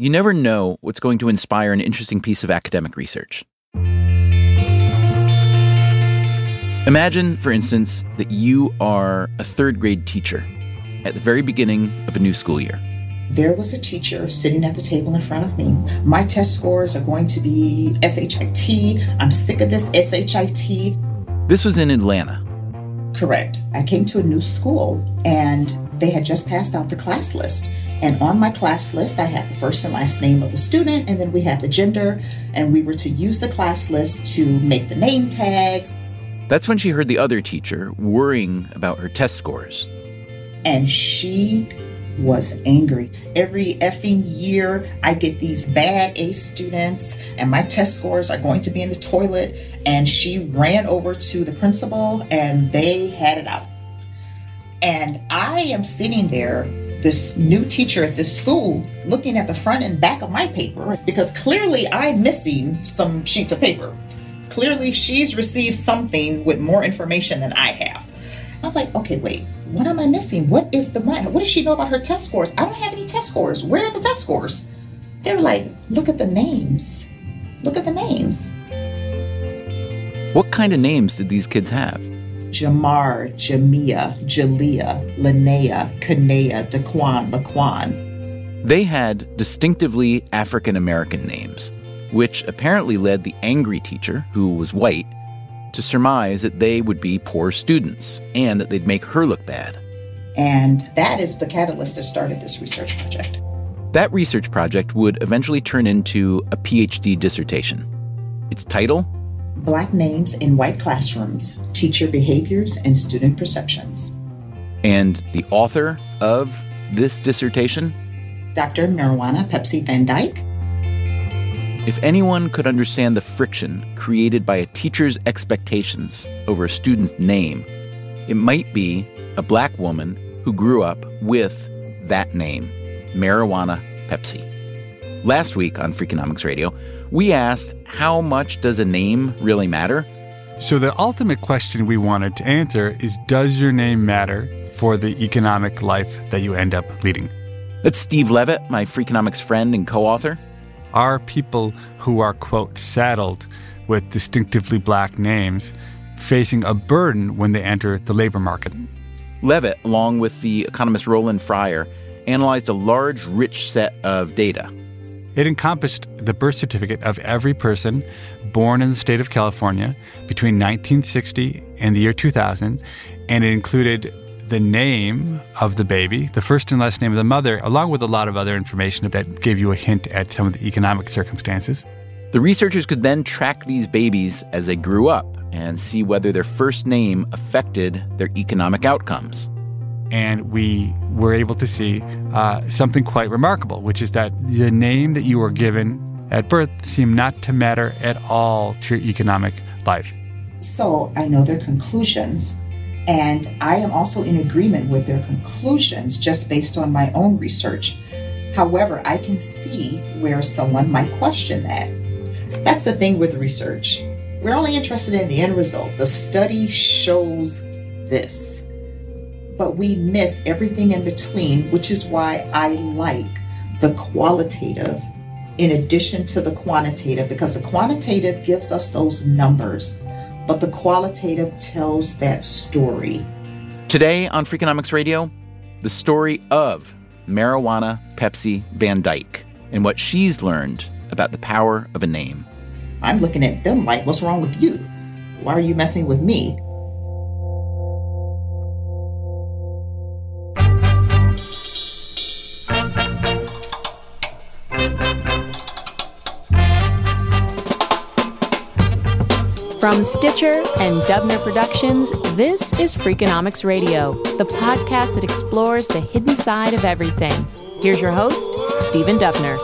You never know what's going to inspire an interesting piece of academic research. Imagine, for instance, that you are a third-grade teacher at the very beginning of a new school year. There was a teacher sitting at the table in front of me. My test scores are going to be SHIT. I'm sick of this SHIT. This was in Atlanta. Correct. I came to a new school, and they had just passed out the class list. And on my class list, I had the first and last name of the student, and then we had the gender, and we were to use the class list to make the name tags. That's when she heard the other teacher worrying about her test scores. And she was angry. Every effing year, I get these bad A students, and my test scores are going to be in the toilet. And she ran over to the principal, and they had it out. And I am sitting there, this new teacher at this school, looking at the front and back of my paper, because clearly I'm missing some sheets of paper. Clearly she's received something with more information than I have. I'm like, okay, wait, what am I missing? What is the matter? What does she know about her test scores? I don't have any test scores. Where are the test scores? They're like, look at the names. Look at the names. What kind of names did these kids have? Jamar, Jamia, Jalea, Linnea, Kanea, Daquan, Laquan. They had distinctively African-American names, which apparently led the angry teacher, who was white, to surmise that they would be poor students and that they'd make her look bad. And that is the catalyst that started this research project. That research project would eventually turn into a PhD dissertation. Its title? Black Names in White Classrooms, Teacher Behaviors and Student Perceptions. And the author of this dissertation? Dr. Marijuana Pepsi Van Dyke. If anyone could understand the friction created by a teacher's expectations over a student's name, it might be a black woman who grew up with that name, Marijuana Pepsi. Last week on Freakonomics Radio, we asked, how much does a name really matter? So the ultimate question we wanted to answer is, does your name matter for the economic life that you end up leading? That's Steve Levitt, my Freakonomics friend and co-author. Are people who are, quote, saddled with distinctively black names facing a burden when they enter the labor market? Levitt, along with the economist Roland Fryer, analyzed a large, rich set of data. It encompassed the birth certificate of every person born in the state of California between 1960 and the year 2000, and it included the name of the baby, the first and last name of the mother, along with a lot of other information that gave you a hint at some of the economic circumstances. The researchers could then track these babies as they grew up and see whether their first name affected their economic outcomes. And we were able to see something quite remarkable, which is that the name that you were given at birth seemed not to matter at all to your economic life. So I know their conclusions, and I am also in agreement with their conclusions just based on my own research. However, I can see where someone might question that. That's the thing with research. We're only interested in the end result. The study shows this, but we miss everything in between, which is why I like the qualitative in addition to the quantitative, because the quantitative gives us those numbers, but the qualitative tells that story. Today on Freakonomics Radio, the story of Marijuana Pepsi Van Dyke and what she's learned about the power of a name. I'm looking at them like, what's wrong with you? Why are you messing with me? From Stitcher and Dubner Productions, this is Freakonomics Radio, the podcast that explores the hidden side of everything. Here's your host, Stephen Dubner.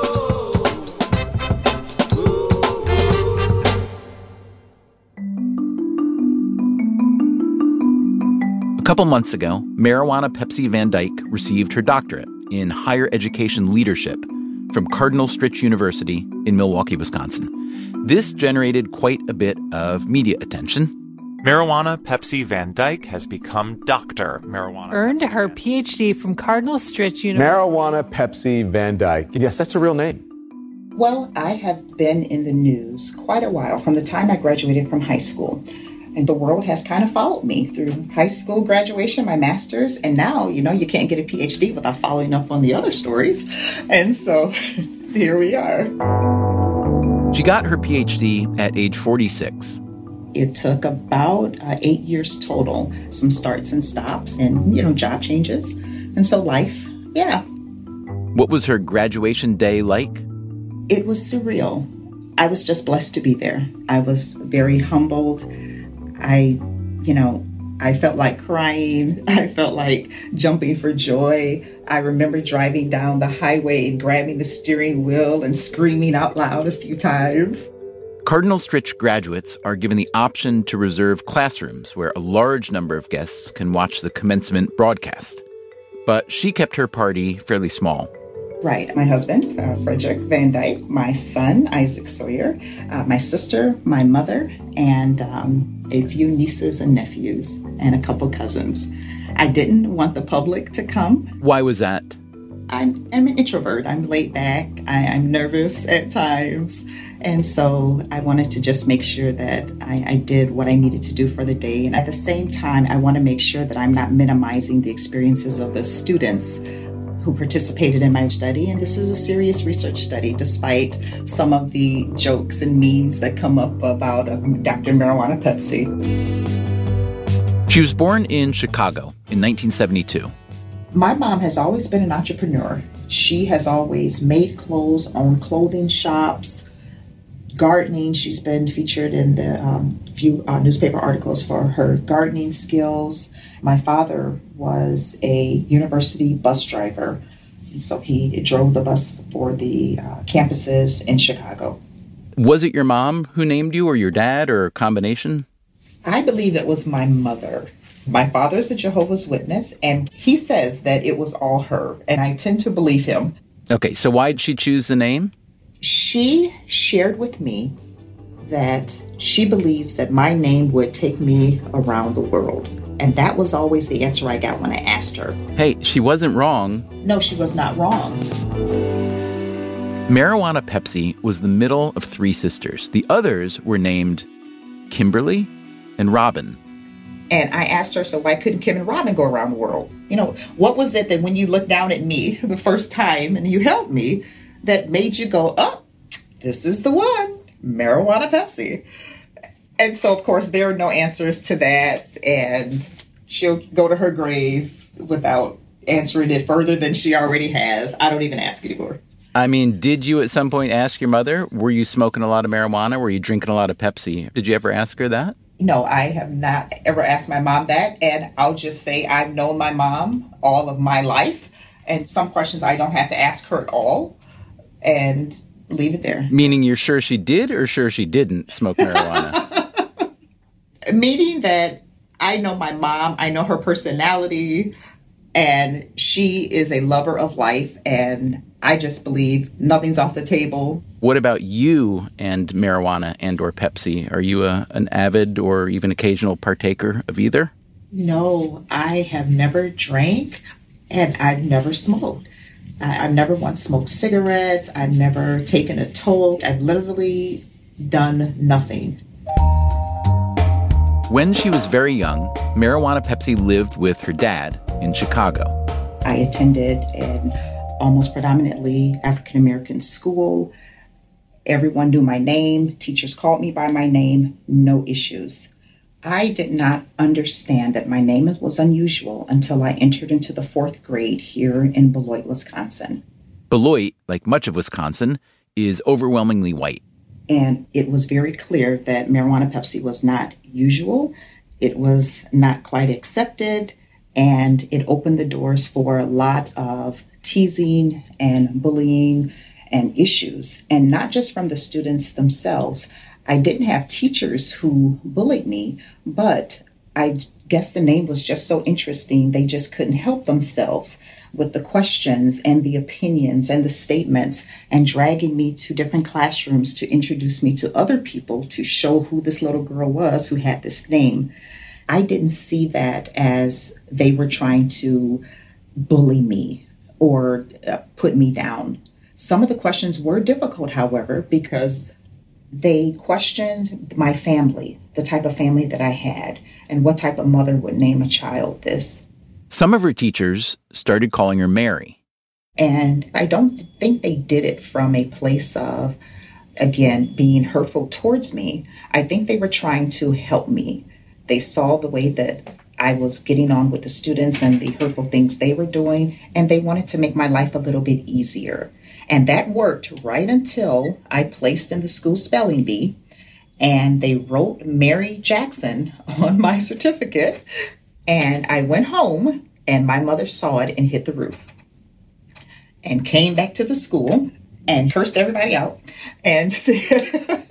A couple months ago, Marijuana Pepsi Van Dyke received her doctorate in higher education leadership from Cardinal Stritch University in Milwaukee, Wisconsin. This generated quite a bit of media attention. Marijuana Pepsi Van Dyke has become Dr. Marijuana. Earned Pepsi her PhD from Cardinal Stritch University. Marijuana Pepsi Van Dyke. Yes, that's a real name. Well, I have been in the news quite a while from the time I graduated from high school. And the world has kind of followed me through high school graduation, my master's, and now, you can't get a PhD without following up on the other stories. And so here we are. She got her PhD at age 46. It took about 8 years total, some starts and stops and, job changes. And so life, yeah. What was her graduation day like? It was surreal. I was just blessed to be there. I was very humbled. I felt like crying. I felt like jumping for joy. I remember driving down the highway and grabbing the steering wheel and screaming out loud a few times. Cardinal Stritch graduates are given the option to reserve classrooms where a large number of guests can watch the commencement broadcast. But she kept her party fairly small. Right. My husband, Frederick Van Dyke, my son, Isaac Sawyer, my sister, my mother, and a few nieces and nephews, and a couple cousins. I didn't want the public to come. Why was that? I'm an introvert. I'm laid back. I'm nervous at times. And so I wanted to just make sure that I did what I needed to do for the day. And at the same time, I want to make sure that I'm not minimizing the experiences of the students who participated in my study, and this is a serious research study, despite some of the jokes and memes that come up about Dr. Marijuana Pepsi. She was born in Chicago in 1972. My mom has always been an entrepreneur. She has always made clothes, owned clothing shops, gardening. She's been featured in the few newspaper articles for her gardening skills. My father was a university bus driver, and so he drove the bus for the campuses in Chicago. Was it your mom who named you, or your dad, or a combination? I believe it was my mother. My father's a Jehovah's Witness, and he says that it was all her, and I tend to believe him. Okay, so why did she choose the name? She shared with me that she believes that my name would take me around the world. And that was always the answer I got when I asked her. Hey, she wasn't wrong. No, she was not wrong. Marijuana Pepsi was the middle of three sisters. The others were named Kimberly and Robin. And I asked her, so why couldn't Kim and Robin go around the world? What was it that when you looked down at me the first time and you held me, that made you go, oh, this is the one, Marijuana Pepsi? And so, of course, there are no answers to that, and she'll go to her grave without answering it further than she already has. I don't even ask anymore. I mean, did you at some point ask your mother, were you smoking a lot of marijuana? Were you drinking a lot of Pepsi? Did you ever ask her that? No, I have not ever asked my mom that, and I'll just say I've known my mom all of my life, and some questions I don't have to ask her at all, and leave it there. Meaning you're sure she did or sure she didn't smoke marijuana? Meaning that I know my mom, I know her personality, and she is a lover of life, and I just believe nothing's off the table. What about you and marijuana and or Pepsi? Are you an avid or even occasional partaker of either? No, I have never drank, and I've never smoked. I never once smoked cigarettes. I've never taken a toke. I've literally done nothing. When she was very young, Marijuana Pepsi lived with her dad in Chicago. I attended an almost predominantly African-American school. Everyone knew my name. Teachers called me by my name. No issues. I did not understand that my name was unusual until I entered into the 4th grade here in Beloit, Wisconsin. Beloit, like much of Wisconsin, is overwhelmingly white. And it was very clear that Marijuana Pepsi was not usual. It was not quite accepted. And it opened the doors for a lot of teasing and bullying and issues. And not just from the students themselves. I didn't have teachers who bullied me, but I guess the name was just so interesting. They just couldn't help themselves with the questions and the opinions and the statements, and dragging me to different classrooms to introduce me to other people to show who this little girl was who had this name. I didn't see that as they were trying to bully me or put me down. Some of the questions were difficult, however, because they questioned my family, the type of family that I had, and what type of mother would name a child this. Some of her teachers started calling her Mary. And I don't think they did it from a place of, again, being hurtful towards me. I think they were trying to help me. They saw the way that I was getting on with the students and the hurtful things they were doing, and they wanted to make my life a little bit easier. And that worked right until I placed in the school spelling bee, and they wrote Mary Jackson on my certificate. And I went home, and my mother saw it and hit the roof and came back to the school and cursed everybody out and said,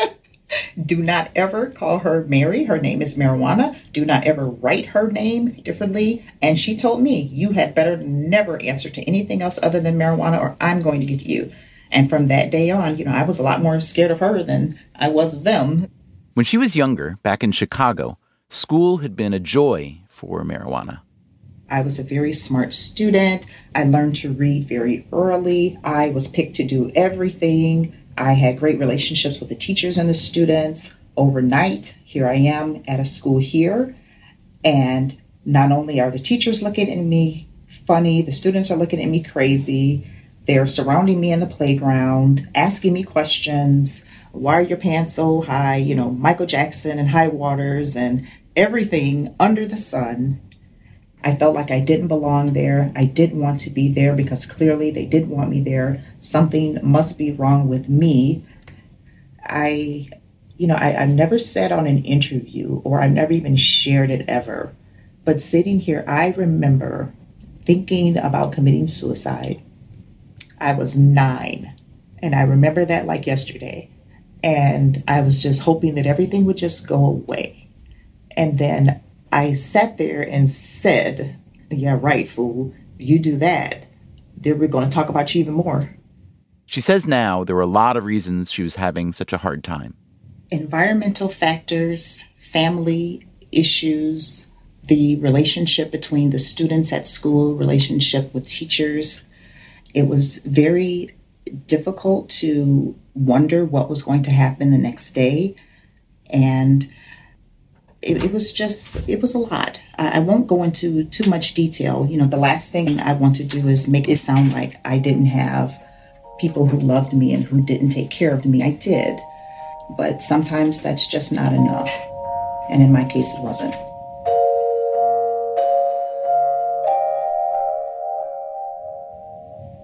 do not ever call her Mary. Her name is Marijuana. Do not ever write her name differently. And she told me, you had better never answer to anything else other than marijuana, or I'm going to get you. And from that day on, I was a lot more scared of her than I was of them. When she was younger, back in Chicago, school had been a joy for marijuana. I was a very smart student. I learned to read very early. I was picked to do everything. I had great relationships with the teachers and the students. Overnight, here I am at a school here, and not only are the teachers looking at me funny, the students are looking at me crazy. They're surrounding me in the playground, asking me questions. Why are your pants so high? Michael Jackson and High Waters and everything under the sun. I felt like I didn't belong there. I didn't want to be there because clearly they didn't want me there. Something must be wrong with me. I've never said on an interview, or I've never even shared it ever. But sitting here, I remember thinking about committing suicide. I was 9, and I remember that like yesterday. And I was just hoping that everything would just go away. And then I sat there and said, yeah, right, fool, you do that, then we're going to talk about you even more. She says now there were a lot of reasons she was having such a hard time. Environmental factors, family issues, the relationship between the students at school, relationship with teachers. It was very difficult to wonder what was going to happen the next day. And it was a lot. I won't go into too much detail. The last thing I want to do is make it sound like I didn't have people who loved me and who didn't take care of me. I did. But sometimes that's just not enough. And in my case, it wasn't.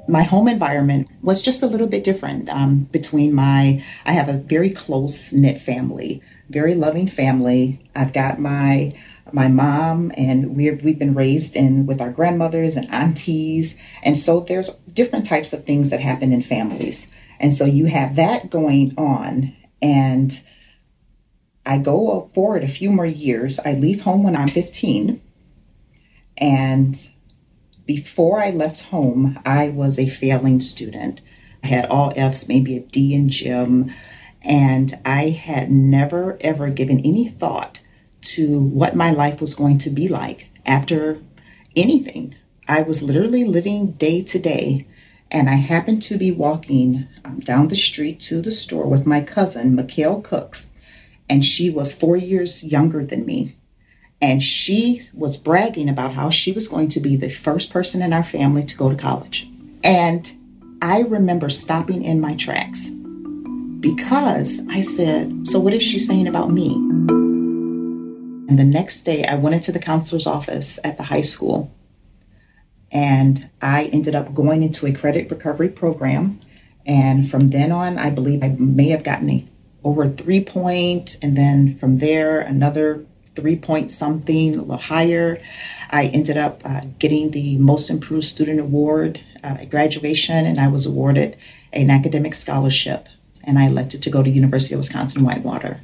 My home environment was just a little bit different. I have a very close-knit family, very loving family. I've got my mom, and we've been raised with our grandmothers and aunties. And so there's different types of things that happen in families. And so you have that going on. And I go forward a few more years. I leave home when I'm 15. And Before I left home, I was a failing student. I had all Fs, maybe a D in gym, and I had never, ever given any thought to what my life was going to be like after anything. I was literally living day to day, and I happened to be walking down the street to the store with my cousin, Mikhail Cooks, and she was 4 years younger than me. And she was bragging about how she was going to be the first person in our family to go to college. And I remember stopping in my tracks because I said, so what is she saying about me? And the next day I went into the counselor's office at the high school, and I ended up going into a credit recovery program. And from then on, I believe I may have gotten over 3 point, and then from there, another 3 point something, a little higher. I ended up getting the Most Improved Student Award at graduation, and I was awarded an academic scholarship, and I elected to go to University of Wisconsin-Whitewater.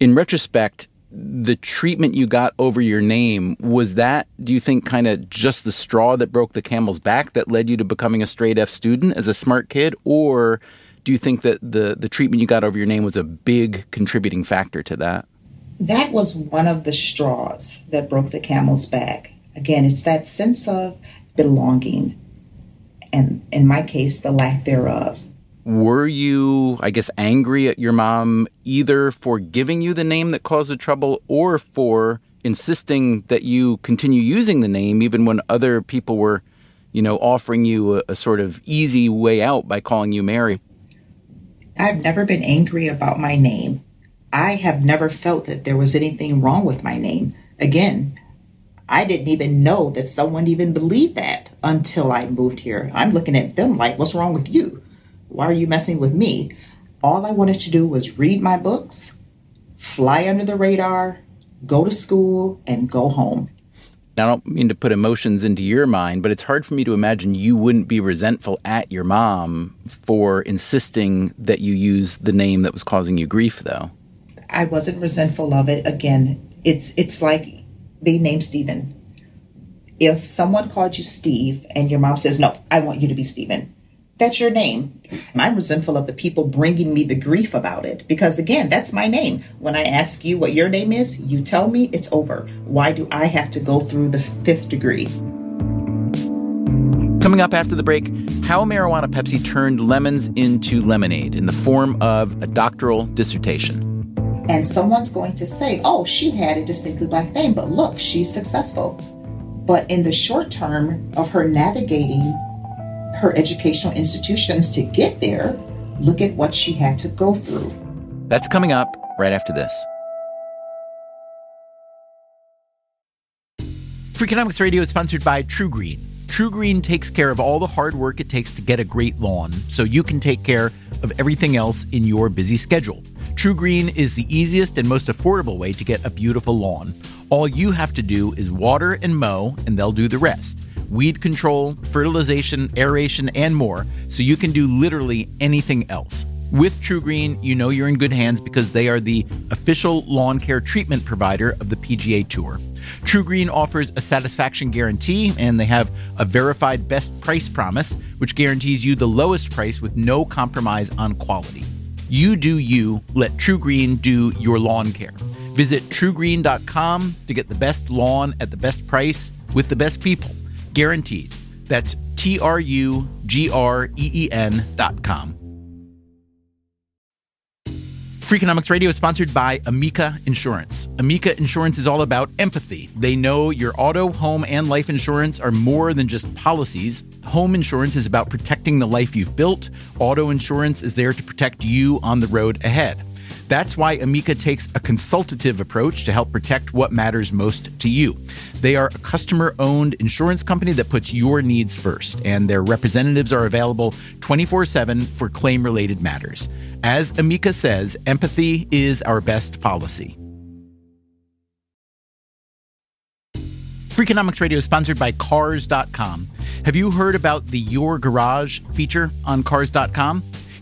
In retrospect, the treatment you got over your name, was that, do you think, kind of just the straw that broke the camel's back that led you to becoming a straight F student as a smart kid? Or do you think that the treatment you got over your name was a big contributing factor to that? That was one of the straws that broke the camel's back. Again, it's that sense of belonging, and in my case, the lack thereof. Were you, I guess, angry at your mom either for giving you the name that caused the trouble or for insisting that you continue using the name even when other people were, you know, offering you a sort of easy way out by calling you Mary? I've never been angry about my name. I have never felt that there was anything wrong with my name. Again, I didn't even know that someone even believed that until I moved here. I'm looking at them like, what's wrong with you? Why are you messing with me? All I wanted to do was read my books, fly under the radar, go to school, and go home. Now, I don't mean to put emotions into your mind, but it's hard for me to imagine you wouldn't be resentful at your mom for insisting that you use the name that was causing you grief, though. I wasn't resentful of it. Again, it's like being named Stephen. If someone called you Steve and your mom says, no, I want you to be Stephen, that's your name. And I'm resentful of the people bringing me the grief about it because, again, that's my name. When I ask you what your name is, you tell me, it's over. Why do I have to go through the fifth degree? Coming up after the break, how Marijuana Pepsi turned lemons into lemonade in the form of a doctoral dissertation. And someone's going to say, oh, she had a distinctly black name, but look, she's successful. But in the short term of her navigating her educational institutions to get there, look at what she had to go through. That's coming up right after this. Freakonomics Radio is sponsored by True Green. True Green takes care of all the hard work it takes to get a great lawn so you can take care of everything else in your busy schedule. True Green is the easiest and most affordable way to get a beautiful lawn. All you have to do is water and mow, and they'll do the rest. Weed control, fertilization, aeration, and more, so you can do literally anything else. With True Green, you know you're in good hands because they are the official lawn care treatment provider of the PGA Tour. True Green offers a satisfaction guarantee, and they have a verified best price promise, which guarantees you the lowest price with no compromise on quality. You do you. Let True Green do your lawn care. Visit truegreen.com to get the best lawn at the best price with the best people. Guaranteed. That's TRUGREEN.com. Freakonomics Radio is sponsored by Amica Insurance. Amica Insurance is all about empathy. They know your auto, home, and life insurance are more than just policies. Home insurance is about protecting the life you've built. Auto insurance is there to protect you on the road ahead. That's why Amica takes a consultative approach to help protect what matters most to you. They are a customer-owned insurance company that puts your needs first, and their representatives are available 24/7 for claim-related matters. As Amica says, empathy is our best policy. Freakonomics Radio is sponsored by Cars.com. Have you heard about the Your Garage feature on Cars.com?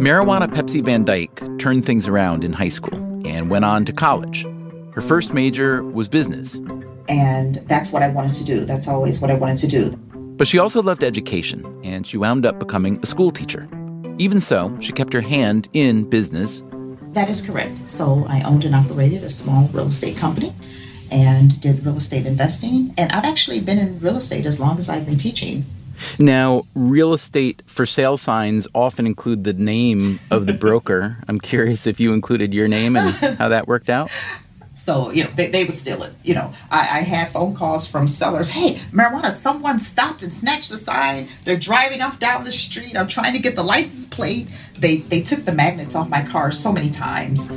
Marijuana Pepsi Van Dyke turned things around in high school and went on to college. Her first major was business. And that's what I wanted to do. That's always what I wanted to do. But she also loved education, and she wound up becoming a school teacher. Even so, she kept her hand in business. That is correct. So I owned and operated a small real estate company and did real estate investing. And I've actually been in real estate as long as I've been teaching. Now, real estate for sale signs often include the name of the broker. I'm curious if you included your name and how that worked out. So, you know, they would steal it. You know, I had phone calls from sellers. Hey, marijuana, someone stopped and snatched the sign. They're driving off down the street. I'm trying to get the license plate. They took the magnets off my car so many times.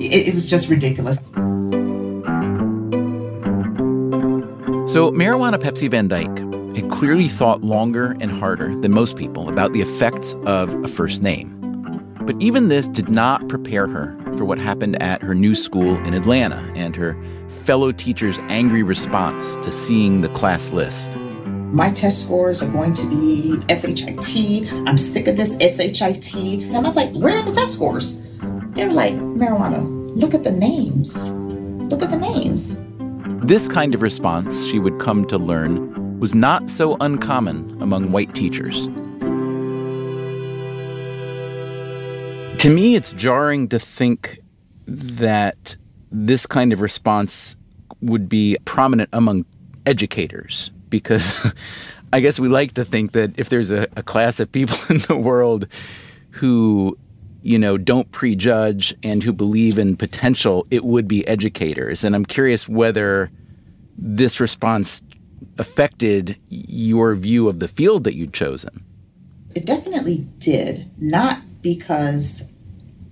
It was just ridiculous. So Marijuana Pepsi Van Dyke had clearly thought longer and harder than most people about the effects of a first name. But even this did not prepare her for what happened at her new school in Atlanta and her fellow teacher's angry response to seeing the class list. My test scores are going to be SHIT. I'm sick of this SHIT. And I'm like, where are the test scores? They were like, marijuana, look at the names. Look at the names. This kind of response, she would come to learn, was not so uncommon among white teachers. To me, it's jarring to think that this kind of response would be prominent among educators, because I guess we like to think that if there's a class of people in the world who, you know, don't prejudge and who believe in potential, it would be educators. And I'm curious whether this response affected your view of the field that you'd chosen. It definitely did, not because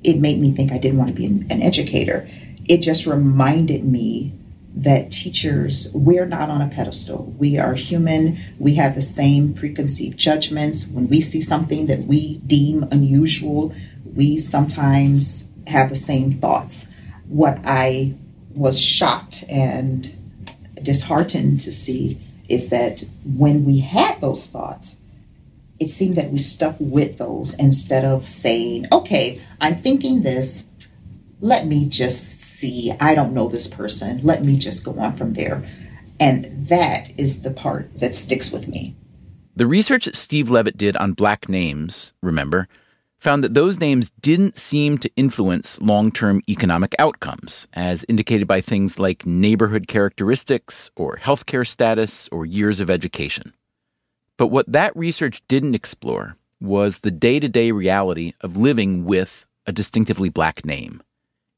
it made me think I didn't want to be an educator. It just reminded me that teachers, we're not on a pedestal. We are human. We have the same preconceived judgments. When we see something that we deem unusual, we sometimes have the same thoughts. What I was shocked and disheartened to see is that when we had those thoughts, it seemed that we stuck with those instead of saying, okay, I'm thinking this, let me just see, I don't know this person, let me just go on from there. And that is the part that sticks with me. The research that Steve Levitt did on black names, remember, found that those names didn't seem to influence long-term economic outcomes, as indicated by things like neighborhood characteristics or healthcare status or years of education. But what that research didn't explore was the day-to-day reality of living with a distinctively black name.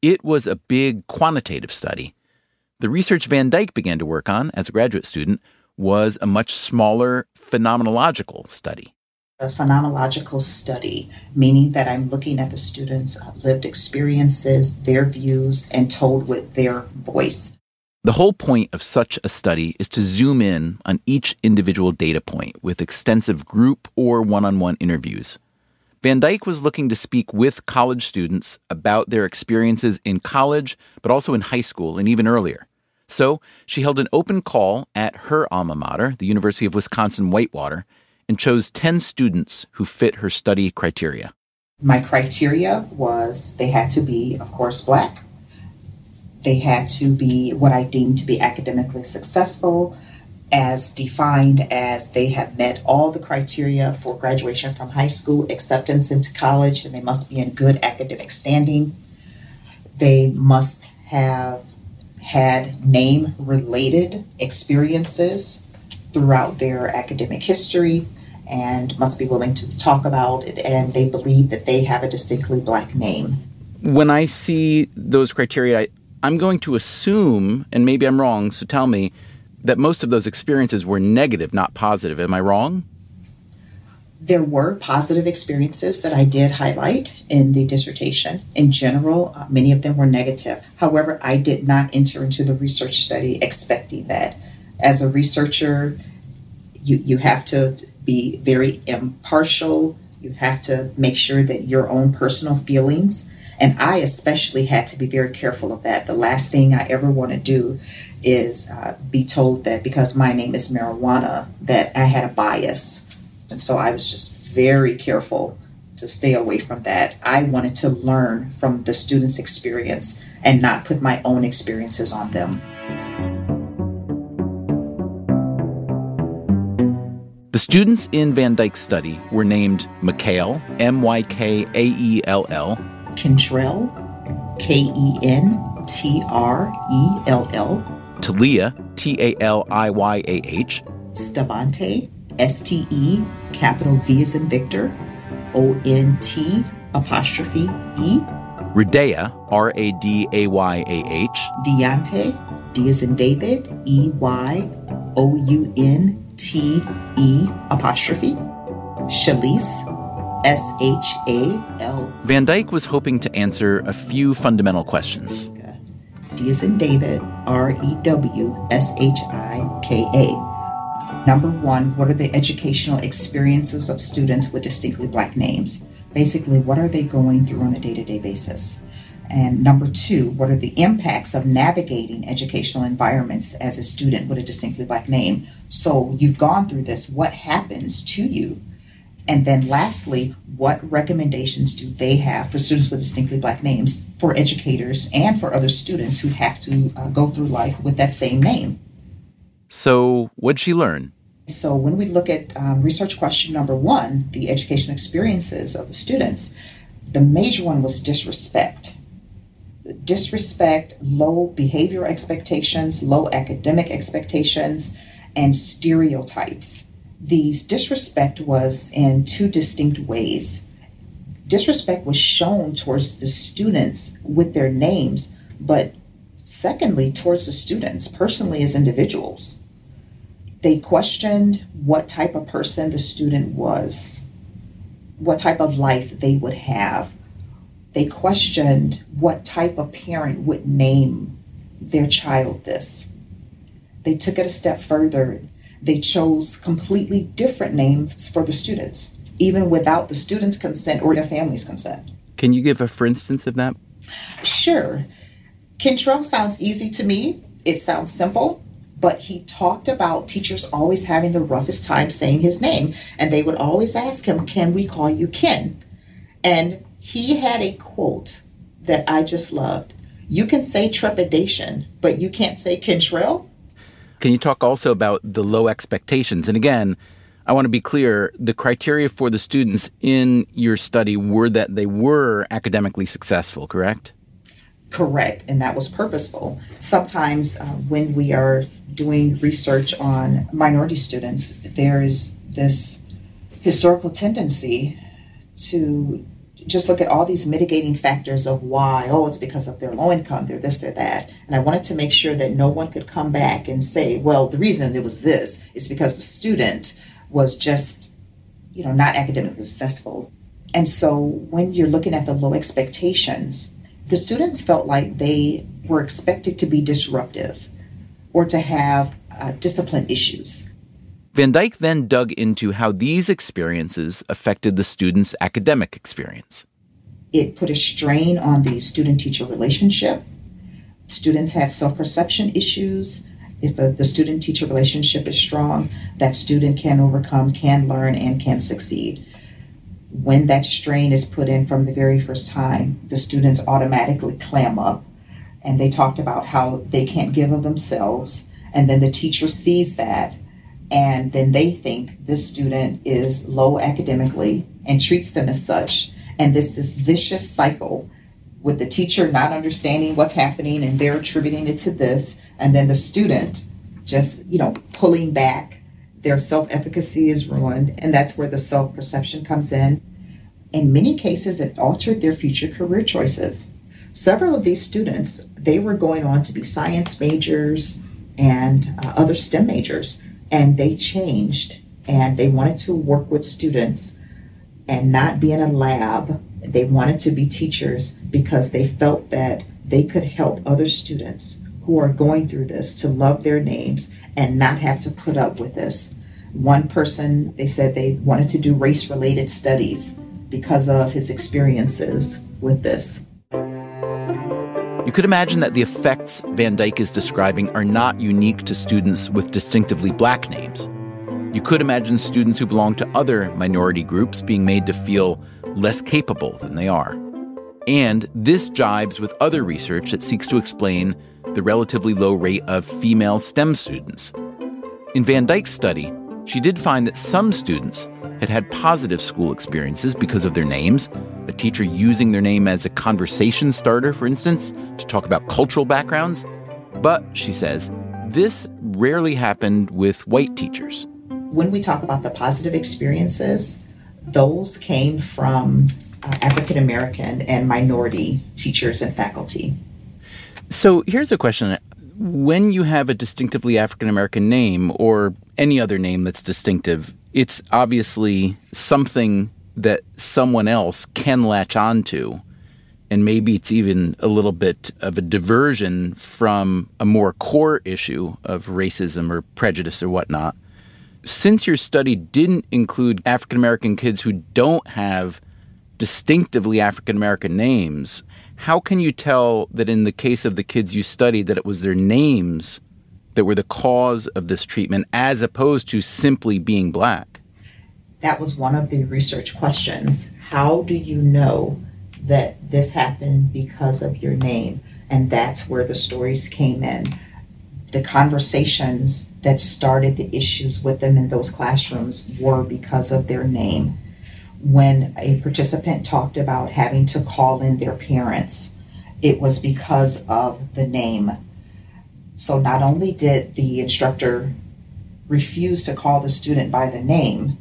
It was a big quantitative study. The research Van Dyke began to work on as a graduate student was a much smaller phenomenological study. A phenomenological study, meaning that I'm looking at the students' lived experiences, their views, and told with their voice. The whole point of such a study is to zoom in on each individual data point with extensive group or one-on-one interviews. Van Dyke was looking to speak with college students about their experiences in college, but also in high school and even earlier. So she held an open call at her alma mater, the University of Wisconsin-Whitewater, and chose 10 students who fit her study criteria. My criteria was they had to be, of course, black. They had to be what I deemed to be academically successful, as defined as they have met all the criteria for graduation from high school, acceptance into college, and they must be in good academic standing. They must have had name-related experiences throughout their academic history and must be willing to talk about it, and they believe that they have a distinctly black name. When I see those criteria, I'm going to assume, and maybe I'm wrong, so tell me, that most of those experiences were negative, not positive. Am I wrong? There were positive experiences that I did highlight in the dissertation. In general, many of them were negative. However, I did not enter into the research study expecting that. as a researcher, you have to be very impartial. You have to make sure that your own personal feelings, and I especially had to be very careful of that. The last thing I ever want to do is be told that because my name is marijuana, that I had a bias. And so I was just very careful to stay away from that. I wanted to learn from the students' experience and not put my own experiences on them. The students in Van Dyke's study were named McKayle, M-Y-K-A-E-L-L, Kentrell, K-E-N-T-R-E-L-L, Talia, T-A-L-I-Y-A-H, Stavante, S-T-E, capital V as in Victor, O-N-T, apostrophe E, Radaya, R-A-D-A-Y-A-H, Deonte, D as in David, E-Y-O-U-N-T-E, apostrophe, Shalise, S-H-A-L. Van Dyke was hoping to answer a few fundamental questions. D as in David, R-E-W-S-H-I-K-A. Number one, what are the educational experiences of students with distinctly Black names? Basically, what are they going through on a day-to-day basis? And number two, what are the impacts of navigating educational environments as a student with a distinctly Black name? So you've gone through this. What happens to you? And then lastly, what recommendations do they have for students with distinctly Black names, for educators and for other students who have to go through life with that same name? So what'd she learn? So when we look at research question number one, the educational experiences of the students, the major one was disrespect. Disrespect, low behavioral expectations, low academic expectations, and stereotypes. These disrespect was in two distinct ways. Disrespect was shown towards the students with their names, but secondly, towards the students personally as individuals. They questioned what type of person the student was, what type of life they would have. They questioned what type of parent would name their child this. They took it a step further. They chose completely different names for the students, even without the students' consent or their family's consent. Can you give a for instance of that? Sure. Kentrell sounds easy to me. It sounds simple, but he talked about teachers always having the roughest time saying his name, and they would always ask him, "Can we call you Ken?" And he had a quote that I just loved. "You can say trepidation, but you can't say Kentrell." Can you talk also about the low expectations? And again, I want to be clear, the criteria for the students in your study were that they were academically successful, correct? Correct, and that was purposeful. Sometimes when we are doing research on minority students, there is this historical tendency to just look at all these mitigating factors of why, it's because of their low income, they're this, they're that. And I wanted to make sure that no one could come back and say, well, the reason it was this is because the student was just, not academically successful. And so when you're looking at the low expectations, the students felt like they were expected to be disruptive or to have discipline issues. Van Dyke then dug into how these experiences affected the students' academic experience. It put a strain on the student-teacher relationship. Students had self-perception issues. If the student-teacher relationship is strong, that student can overcome, can learn, and can succeed. When that strain is put in from the very first time, the students automatically clam up, and they talked about how they can't give of themselves, and then the teacher sees that, and then they think this student is low academically and treats them as such. And this vicious cycle with the teacher not understanding what's happening and they're attributing it to this. And then the student just, pulling back. Their self-efficacy is ruined. And that's where the self-perception comes in. In many cases, it altered their future career choices. Several of these students, they were going on to be science majors and other STEM majors. And they changed, and they wanted to work with students and not be in a lab. They wanted to be teachers because they felt that they could help other students who are going through this to love their names and not have to put up with this. One person, they said they wanted to do race-related studies because of his experiences with this. You could imagine that the effects Van Dyke is describing are not unique to students with distinctively black names. You could imagine students who belong to other minority groups being made to feel less capable than they are. And this jibes with other research that seeks to explain the relatively low rate of female STEM students. In Van Dyke's study, she did find that some students had had positive school experiences because of their names, a teacher using their name as a conversation starter, for instance, to talk about cultural backgrounds. But, she says, this rarely happened with white teachers. When we talk about the positive experiences, those came from African-American and minority teachers and faculty. So here's a question. When you have a distinctively African-American name or any other name that's distinctive, it's obviously something that someone else can latch onto, and maybe it's even a little bit of a diversion from a more core issue of racism or prejudice or whatnot. Since your study didn't include African-American kids who don't have distinctively African-American names, how can you tell that in the case of the kids you studied that it was their names that were the cause of this treatment as opposed to simply being black? That was one of the research questions. How do you know that this happened because of your name? And that's where the stories came in. The conversations that started the issues with them in those classrooms were because of their name. When a participant talked about having to call in their parents, it was because of the name. So not only did the instructor refuse to call the student by the name,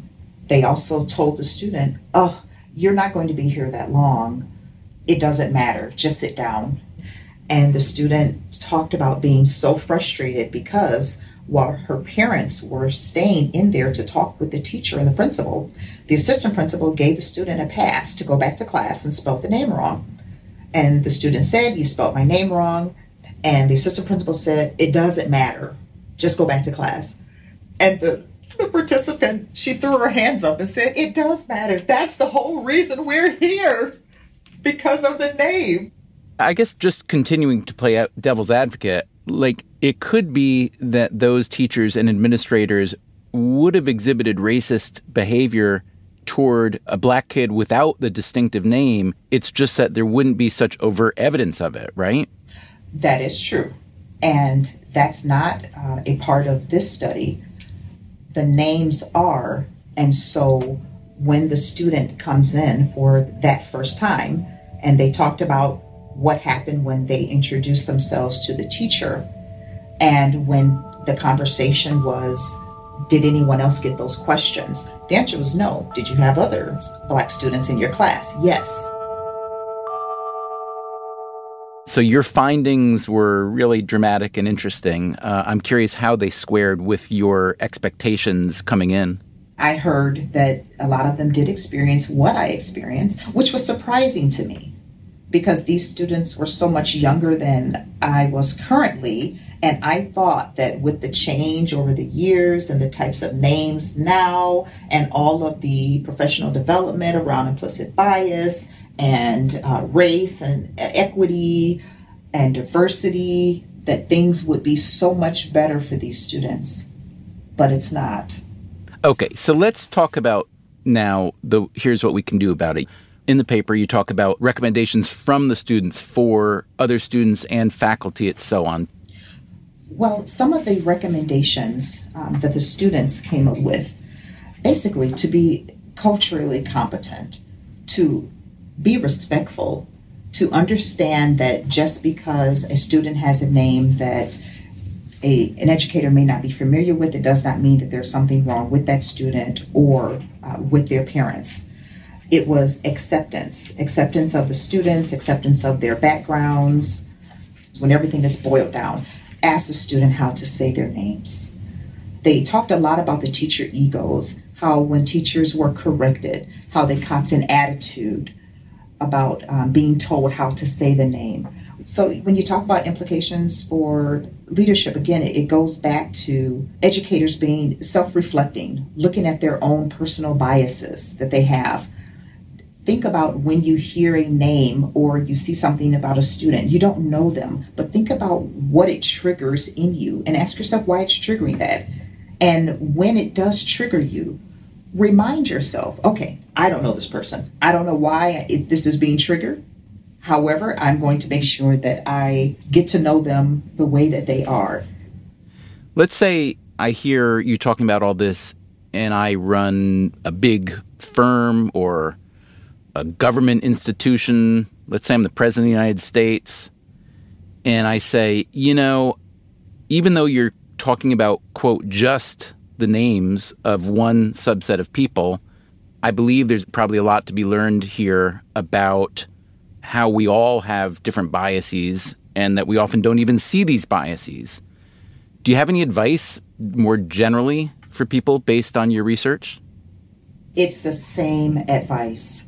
they also told the student, "Oh, you're not going to be here that long. It doesn't matter. Just sit down." And the student talked about being so frustrated because while her parents were staying in there to talk with the teacher and the principal, the assistant principal gave the student a pass to go back to class and spelled the name wrong. And the student said, "You spelled my name wrong." And the assistant principal said, "It doesn't matter. Just go back to class." And the participant, she threw her hands up and said, "It does matter. That's the whole reason we're here, because of the name." I guess just continuing to play devil's advocate, like it could be that those teachers and administrators would have exhibited racist behavior toward a black kid without the distinctive name. It's just that there wouldn't be such overt evidence of it, right? That is true. And that's not a part of this study. The names are. And so when the student comes in for that first time and they talked about what happened when they introduced themselves to the teacher and when the conversation was, did anyone else get those questions? The answer was no. Did you have other black students in your class? Yes. So your findings were really dramatic and interesting. I'm curious how they squared with your expectations coming in. I heard that a lot of them did experience what I experienced, which was surprising to me because these students were so much younger than I was currently. And I thought that with the change over the years and the types of names now and all of the professional development around implicit bias and race and equity and diversity, that things would be so much better for these students. But it's not. Okay, so let's talk about now, here's what we can do about it. In the paper, you talk about recommendations from the students for other students and faculty and so on. Well, some of the recommendations that the students came up with, basically to be culturally competent, to be respectful, to understand that just because a student has a name that an educator may not be familiar with, it does not mean that there's something wrong with that student or with their parents. It was acceptance of the students, acceptance of their backgrounds. When everything is boiled down, ask the student how to say their names. They talked a lot about the teacher egos, how when teachers were corrected, how they copped an attitude about being told how to say the name. So when you talk about implications for leadership, again, it goes back to educators being self-reflecting, looking at their own personal biases that they have. Think about when you hear a name or you see something about a student, you don't know them, but think about what it triggers in you and ask yourself why it's triggering that. And when it does trigger you, remind yourself, okay, I don't know this person. I don't know why this is being triggered. However, I'm going to make sure that I get to know them the way that they are. Let's say I hear you talking about all this and I run a big firm or a government institution. Let's say I'm the president of the United States. And I say, you know, even though you're talking about, quote, just the names of one subset of people, I believe there's probably a lot to be learned here about how we all have different biases and that we often don't even see these biases. Do you have any advice more generally for people based on your research? It's the same advice.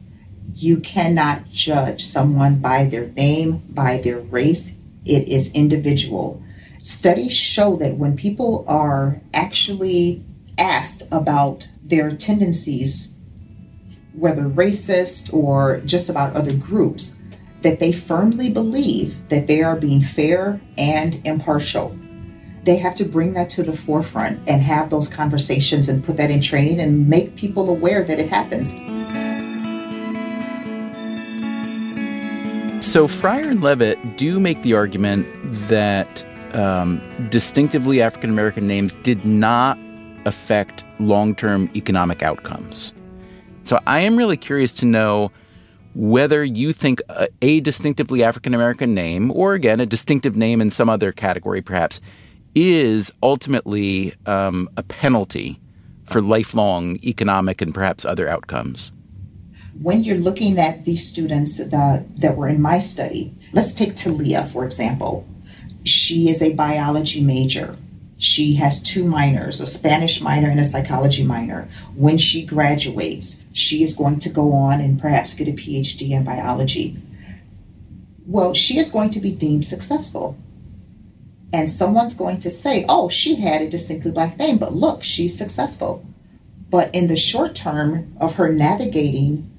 You cannot judge someone by their name, by their race. It is individual. Studies show that when people are actually asked about their tendencies, whether racist or just about other groups, that they firmly believe that they are being fair and impartial. They have to bring that to the forefront and have those conversations and put that in training and make people aware that it happens. So Fryer and Levitt do make the argument that distinctively African-American names did not affect long-term economic outcomes. So I am really curious to know whether you think a distinctively African-American name, or again, a distinctive name in some other category perhaps, is ultimately a penalty for lifelong economic and perhaps other outcomes. When you're looking at these students that were in my study, let's take Talia, for example. She is a biology major. She has two minors, a Spanish minor and a psychology minor. When she graduates, she is going to go on and perhaps get a PhD in biology. Well, she is going to be deemed successful. And someone's going to say, oh, she had a distinctly Black name, but look, she's successful. But in the short term of her navigating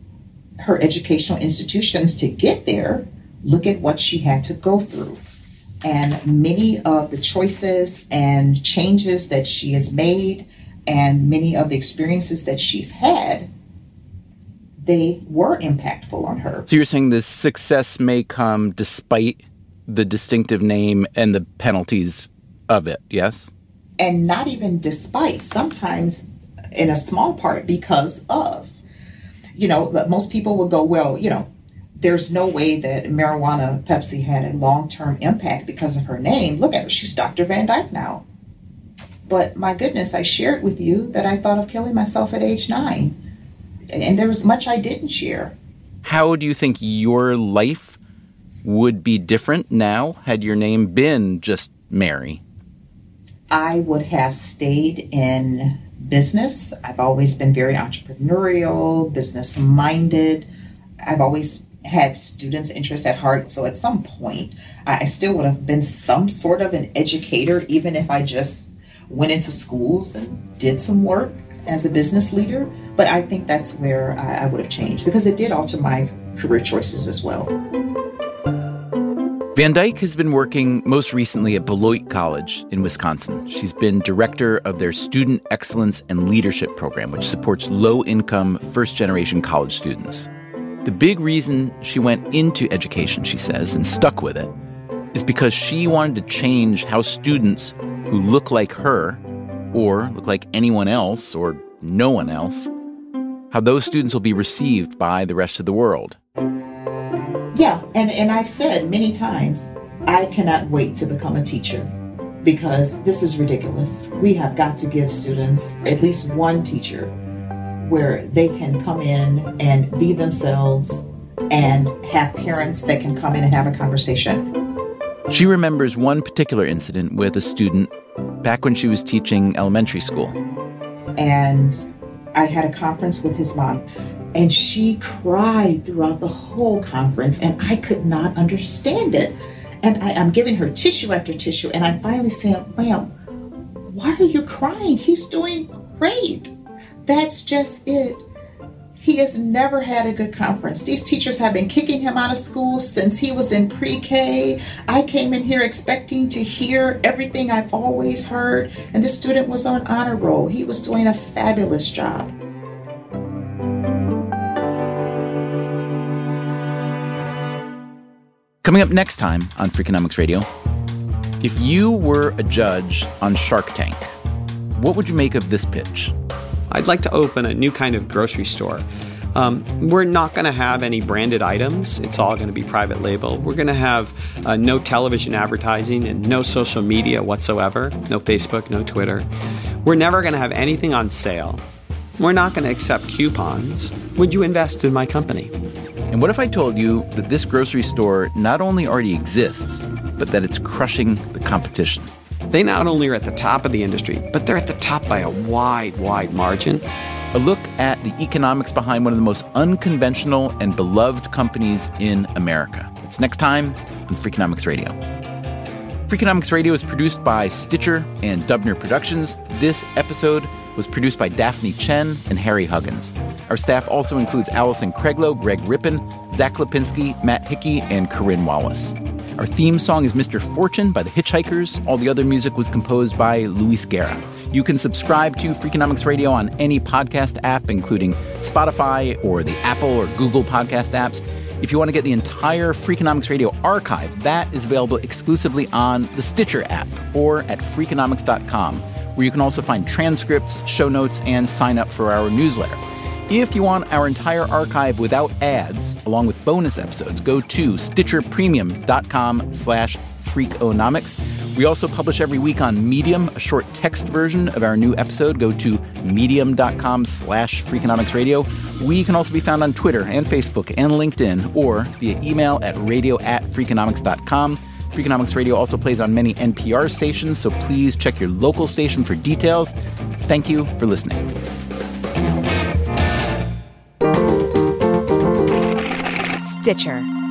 her educational institutions to get there, look at what she had to go through. And many of the choices and changes that she has made and many of the experiences that she's had, they were impactful on her. So you're saying this success may come despite the distinctive name and the penalties of it, yes? And not even despite, sometimes in a small part because of. You know, most people will go, well, you know, there's no way that Marijuana Pepsi had a long-term impact because of her name. Look at her. She's Dr. Van Dyke now. But my goodness, I shared with you that I thought of killing myself at age 9. And there was much I didn't share. How do you think your life would be different now had your name been just Mary? I would have stayed in business. I've always been very entrepreneurial, business-minded. I've always had students' interests at heart. So at some point, I still would have been some sort of an educator, even if I just went into schools and did some work as a business leader. But I think that's where I would have changed because it did alter my career choices as well. Van Dyke has been working most recently at Beloit College in Wisconsin. She's been director of their Student Excellence and Leadership Program, which supports low-income, first-generation college students. The big reason she went into education, she says, and stuck with it, is because she wanted to change how students who look like her, or look like anyone else, or no one else, how those students will be received by the rest of the world. Yeah, and I've said many times, I cannot wait to become a teacher because this is ridiculous. We have got to give students at least one teacher where they can come in and be themselves and have parents that can come in and have a conversation. She remembers one particular incident with a student back when she was teaching elementary school. And I had a conference with his mom, and she cried throughout the whole conference, and I could not understand it. And I'm giving her tissue after tissue. And I'm finally saying, ma'am, why are you crying? He's doing great. That's just it. He has never had a good conference. These teachers have been kicking him out of school since he was in pre-K. I came in here expecting to hear everything I've always heard, and this student was on honor roll. He was doing a fabulous job. Coming up next time on Freakonomics Radio, if you were a judge on Shark Tank, what would you make of this pitch? I'd like to open a new kind of grocery store. We're not going to have any branded items. It's all going to be private label. We're going to have no television advertising and no social media whatsoever. No Facebook, no Twitter. We're never going to have anything on sale. We're not going to accept coupons. Would you invest in my company? And what if I told you that this grocery store not only already exists, but that it's crushing the competition? They not only are at the top of the industry, but they're at the top by a wide, wide margin. A look at the economics behind one of the most unconventional and beloved companies in America. It's next time on Freakonomics Radio. Freakonomics Radio is produced by Stitcher and Dubner Productions. This episode was produced by Daphne Chen and Harry Huggins. Our staff also includes Allison Craiglow, Greg Rippin, Zach Lipinski, Matt Hickey, and Corinne Wallace. Our theme song is Mr. Fortune by The Hitchhikers. All the other music was composed by Luis Guerra. You can subscribe to Freakonomics Radio on any podcast app, including Spotify or the Apple or Google podcast apps. If you want to get the entire Freakonomics Radio archive, that is available exclusively on the Stitcher app or at Freakonomics.com, where you can also find transcripts, show notes, and sign up for our newsletter. If you want our entire archive without ads, along with bonus episodes, go to stitcherpremium.com/freakonomics. We also publish every week on Medium, a short text version of our new episode. Go to medium.com/freakonomicsradio. We can also be found on Twitter and Facebook and LinkedIn, or via email at radio@freakonomics.com. Freakonomics Radio also plays on many NPR stations, so please check your local station for details. Thank you for listening. Stitcher.